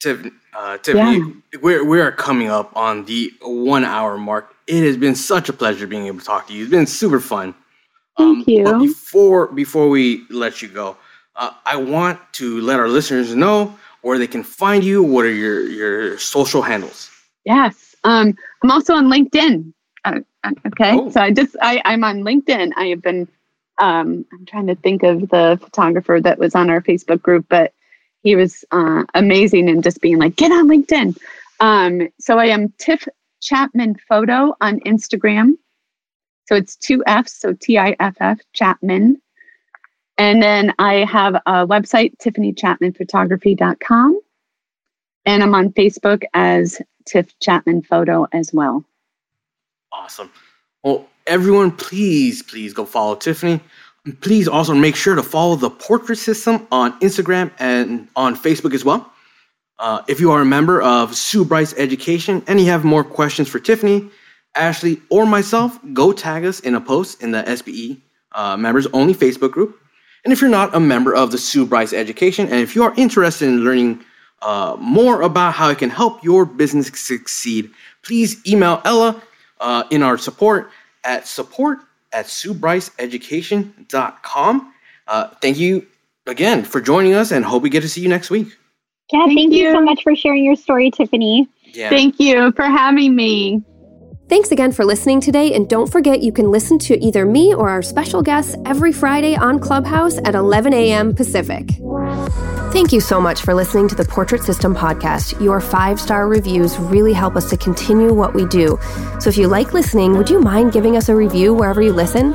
Tiffany, uh, Tiffany yeah. we're, we are coming up on the one hour mark. It has been such a pleasure being able to talk to you. It's been super fun. Thank um, you. But before, before we let you go, uh, I want to let our listeners know where they can find you. What are your, your social handles? Yes. Um, I'm also on LinkedIn. Uh, okay. Oh. So I just, I, I'm on LinkedIn. I have been, um, I'm trying to think of the photographer that was on our Facebook group, but he was uh, amazing and just being like, get on LinkedIn. Um, so I am Tiff Chapman Photo on Instagram. So it's two F's, so T I F F, Chapman. And then I have a website, tiffany chapman photography dot com. And I'm on Facebook as Tiff Chapman Photo as well. Awesome. Well, everyone, please, please go follow Tiffany. Please also make sure to follow the Portrait System on Instagram and on Facebook as well. Uh, if you are a member of Sue Bryce Education and you have more questions for Tiffany, Ashley, or myself, go tag us in a post in the S B E uh, members only Facebook group. And if you're not a member of the Sue Bryce Education, and if you are interested in learning uh, more about how it can help your business succeed, please email Ella uh, in our support at support at sue bryce education dot com. Uh, thank you again for joining us, and hope we get to see you next week. Yeah, thank, thank you. you so much for sharing your story, Tiffany. Yeah. Thank you for having me. Thanks again for listening today, and don't forget you can listen to either me or our special guests every Friday on Clubhouse at eleven a.m. Pacific. Thank you so much for listening to the Portrait System podcast. Your five-star reviews really help us to continue what we do. So if you like listening, would you mind giving us a review wherever you listen?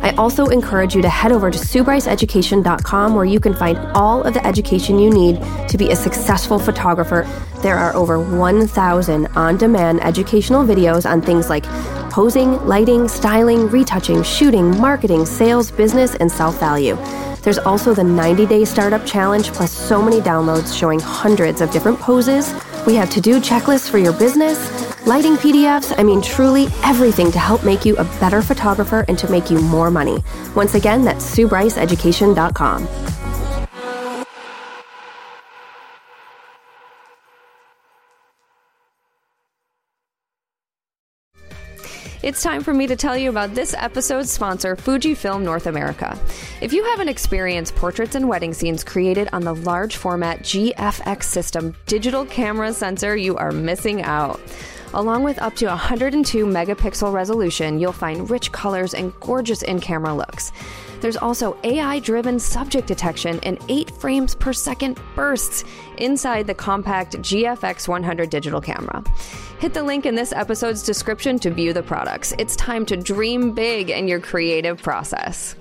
I also encourage you to head over to sue bryce education dot com, where you can find all of the education you need to be a successful photographer. There are over one thousand on-demand educational videos on things like posing, lighting, styling, retouching, shooting, marketing, sales, business, and self-value. There's also the ninety-day startup challenge, plus so many downloads showing hundreds of different poses. We have to-do checklists for your business, lighting P D Fs, I mean truly everything to help make you a better photographer and to make you more money. Once again, that's sue bryce education dot com. It's time for me to tell you about this episode's sponsor, Fujifilm North America. If you haven't experienced portraits and wedding scenes created on the large format G F X system digital camera sensor, you are missing out. Along with up to one hundred two megapixel resolution, you'll find rich colors and gorgeous in-camera looks. There's also A I-driven subject detection and eight frames per second bursts inside the compact G F X one hundred digital camera. Hit the link in this episode's description to view the products. It's time to dream big in your creative process.